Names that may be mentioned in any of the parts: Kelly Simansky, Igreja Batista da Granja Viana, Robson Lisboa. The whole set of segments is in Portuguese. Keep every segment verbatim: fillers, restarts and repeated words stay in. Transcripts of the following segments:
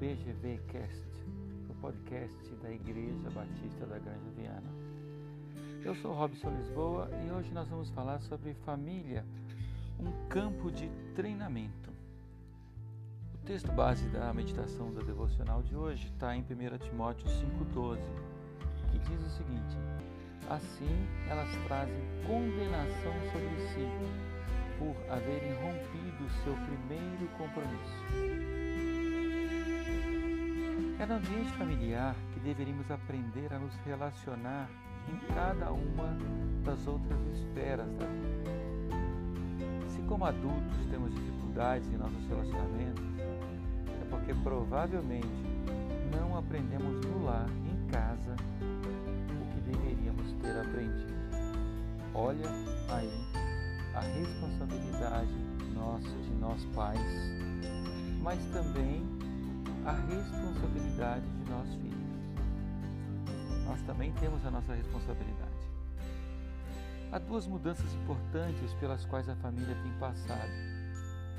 B G V Cast, o podcast da Igreja Batista da Granja Viana. Eu sou Robson Lisboa e hoje nós vamos falar sobre família, um campo de treinamento. O texto base da meditação da devocional de hoje está em primeiro Timóteo cinco doze, que diz o seguinte: assim elas trazem condenação sobre si, por haverem rompido seu primeiro compromisso. É no ambiente familiar que deveríamos aprender a nos relacionar em cada uma das outras esferas da vida. Se como adultos temos dificuldades em nossos relacionamentos, é porque provavelmente não aprendemos no lar, em casa, o que deveríamos ter aprendido. Olha aí a responsabilidade nossa, de nós pais, mas também a responsabilidade de nós filhos. Nós também temos a nossa responsabilidade. Há duas mudanças importantes pelas quais a família tem passado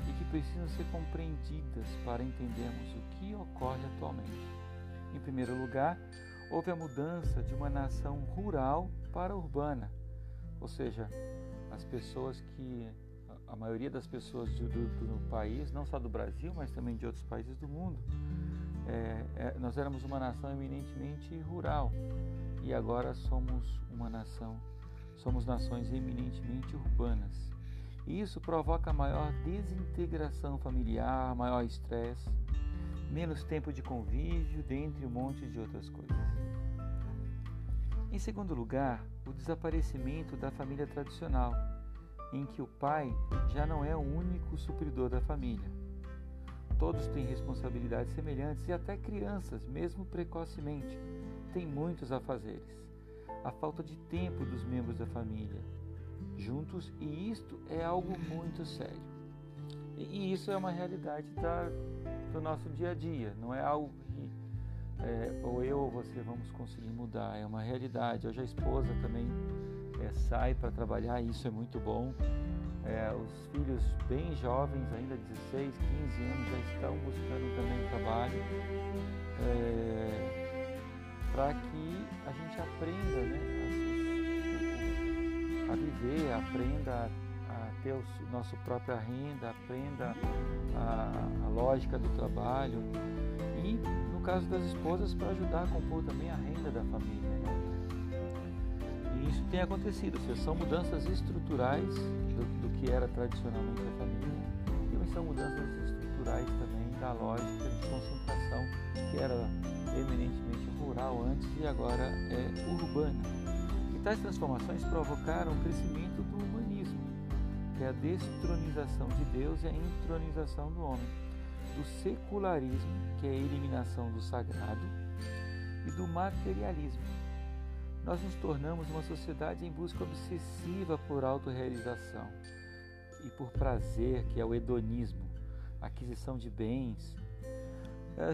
e que precisam ser compreendidas para entendermos o que ocorre atualmente. Em primeiro lugar, houve a mudança de uma nação rural para urbana, ou seja, as pessoas que, a maioria das pessoas do, do, do país, não só do Brasil, mas também de outros países do mundo, é, é, nós éramos uma nação eminentemente rural e agora somos uma nação, somos nações eminentemente urbanas. E isso provoca maior desintegração familiar, maior estresse, menos tempo de convívio, dentre um monte de outras coisas. Em segundo lugar, o desaparecimento da família tradicional, em que o pai já não é o único supridor da família. Todos têm responsabilidades semelhantes e até crianças, mesmo precocemente, têm muitos afazeres. A falta de tempo dos membros da família juntos, e isto é algo muito sério. E isso é uma realidade da, do nosso dia a dia, não é algo que É, ou eu ou você vamos conseguir mudar, é uma realidade. Hoje a esposa também é, sai para trabalhar, isso é muito bom. É, os filhos bem jovens, ainda dezesseis, quinze anos, já estão buscando também trabalho, é, para que a gente aprenda, né, a, a viver, aprenda a, a ter a nossa própria renda, aprenda a, a lógica do trabalho. E, no caso das esposas, para ajudar a compor também a renda da família, né? E isso tem acontecido, ou seja, são mudanças estruturais do, do que era tradicionalmente a família, e mas são mudanças estruturais também da lógica de concentração, que era eminentemente rural antes e agora é urbana. E tais transformações provocaram o crescimento do humanismo, que é a destronização de Deus e a entronização do homem, do secularismo, que é a eliminação do sagrado, e do materialismo. Nós nos tornamos uma sociedade em busca obsessiva por autorrealização e por prazer, que é o hedonismo, aquisição de bens.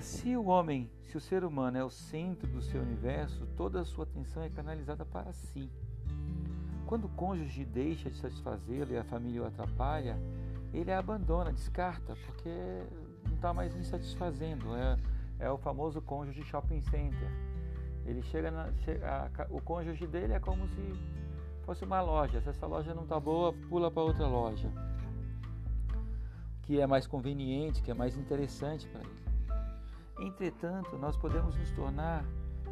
Se o homem, se o ser humano é o centro do seu universo, toda a sua atenção é canalizada para si. Quando o cônjuge deixa de satisfazê-lo e a família o atrapalha, ele a abandona, descarta, porque não está mais me satisfazendo. É, é o famoso cônjuge shopping center. Ele chega, na, chega a, o cônjuge dele é como se fosse uma loja. Se essa loja não está boa, pula para outra loja, que é mais conveniente, que é mais interessante para ele. Entretanto, nós podemos nos tornar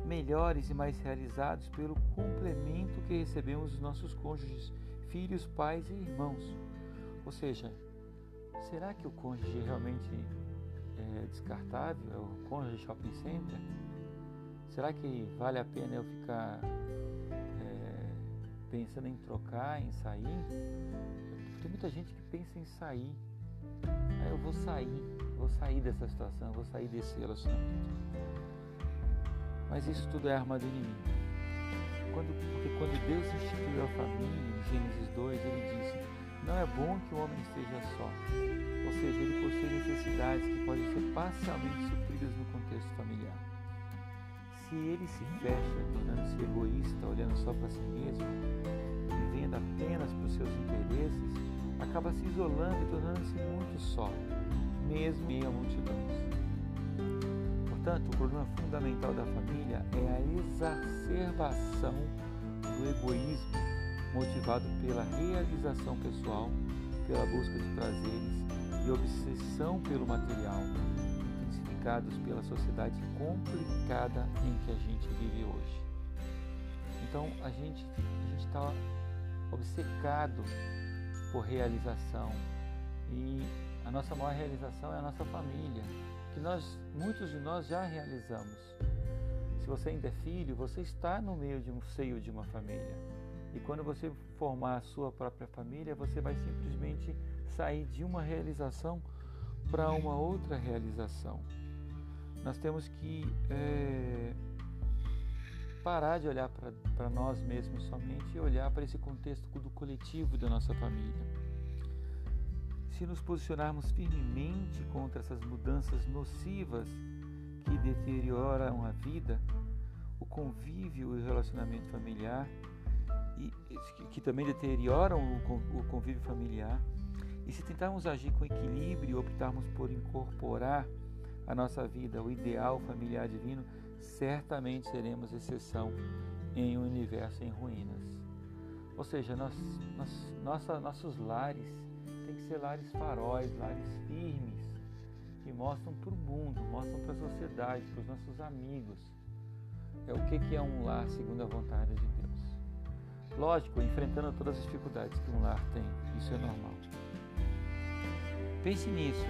melhores e mais realizados pelo complemento que recebemos dos nossos cônjuges, filhos, pais e irmãos. Ou seja, será que o cônjuge realmente é descartável? É o cônjuge shopping center? Será que vale a pena eu ficar é, pensando em trocar, em sair? Tem muita gente que pensa em sair. Aí eu vou sair, vou sair dessa situação, vou sair desse relacionamento. Mas isso tudo é arma do inimigo. Quando, porque quando Deus instituiu a família, em Gênesis dois, ele disse: não é bom que o homem esteja só, ou seja, ele possui necessidades que podem ser parcialmente supridas no contexto familiar. Se ele se fecha, tornando-se egoísta, olhando só para si mesmo, vivendo apenas para os seus interesses, acaba se isolando e tornando-se muito só, mesmo em meio a multidões. Portanto, o problema fundamental da família é a exacerbação do egoísmo motivado pela realização pessoal, pela busca de prazeres e obsessão pelo material, intensificados pela sociedade complicada em que a gente vive hoje. Então, a gente está obcecado por realização e a nossa maior realização é a nossa família, que nós, muitos de nós já realizamos. Se você ainda é filho, você está no meio de um seio de uma família. E quando você formar a sua própria família, você vai simplesmente sair de uma realização para uma outra realização. Nós temos que é, parar de olhar para nós mesmos somente e olhar para esse contexto do coletivo da nossa família. Se nos posicionarmos firmemente contra essas mudanças nocivas que deterioram a vida, o convívio e o relacionamento familiar, e, que também deterioram o convívio familiar, e se tentarmos agir com equilíbrio e optarmos por incorporar à nossa vida o ideal familiar divino, certamente seremos exceção em um universo em ruínas. Ou seja, nós, nós, nossa, nossos lares tem que ser lares faróis, lares firmes, que mostram para o mundo, mostram para a sociedade, para os nossos amigos. É o que é um lar segundo a vontade de Deus. Lógico, enfrentando todas as dificuldades que um lar tem, isso é normal. Pense nisso.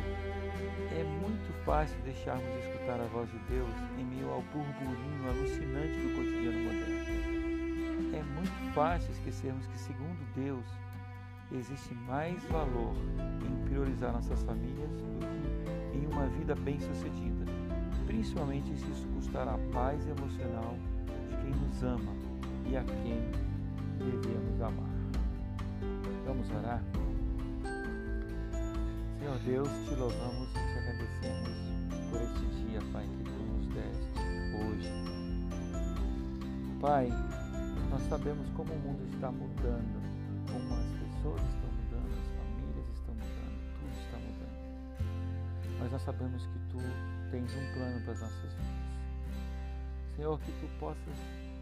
É muito fácil deixarmos de escutar a voz de Deus em meio ao burburinho alucinante do cotidiano moderno. É muito fácil esquecermos que, segundo Deus, existe mais valor em priorizar nossas famílias do que em uma vida bem-sucedida, principalmente se isso custar a paz emocional de quem nos ama e a quem devemos amar. Vamos orar? Senhor Deus, te louvamos e te agradecemos por este dia, Pai, que tu nos deste hoje. Pai, nós sabemos como o mundo está mudando, como as pessoas estão mudando, as famílias estão mudando, tudo está mudando. Mas nós sabemos que Tu tens um plano para as nossas vidas. Senhor, que Tu possas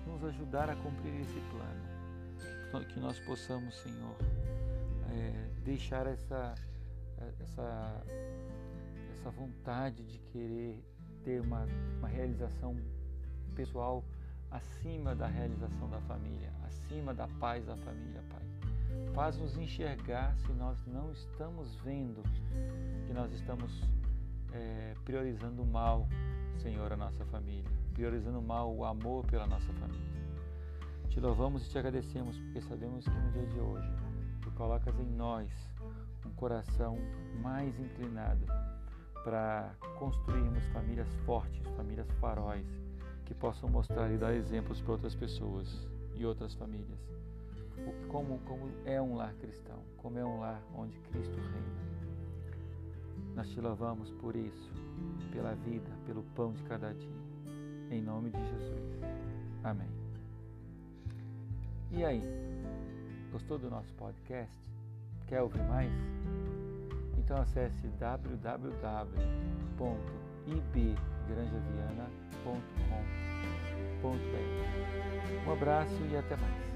nos ajudar a cumprir esse plano. Que nós possamos, Senhor, é, deixar essa, essa, essa vontade de querer ter uma, uma realização pessoal acima da realização da família, acima da paz da família, Pai. Faz-nos enxergar se nós não estamos vendo que nós estamos é, priorizando mal, Senhor, a nossa família, priorizando mal o amor pela nossa família. Te louvamos e te agradecemos, porque sabemos que no dia de hoje Tu colocas em nós um coração mais inclinado para construirmos famílias fortes, famílias faróis, que possam mostrar e dar exemplos para outras pessoas e outras famílias. Como, como é um lar cristão, como é um lar onde Cristo reina. Nós te louvamos por isso, pela vida, pelo pão de cada dia. Em nome de Jesus. Amém. E aí, gostou do nosso podcast? Quer ouvir mais? Então acesse w w w ponto i b granja viana ponto com ponto b r. Um abraço e até mais.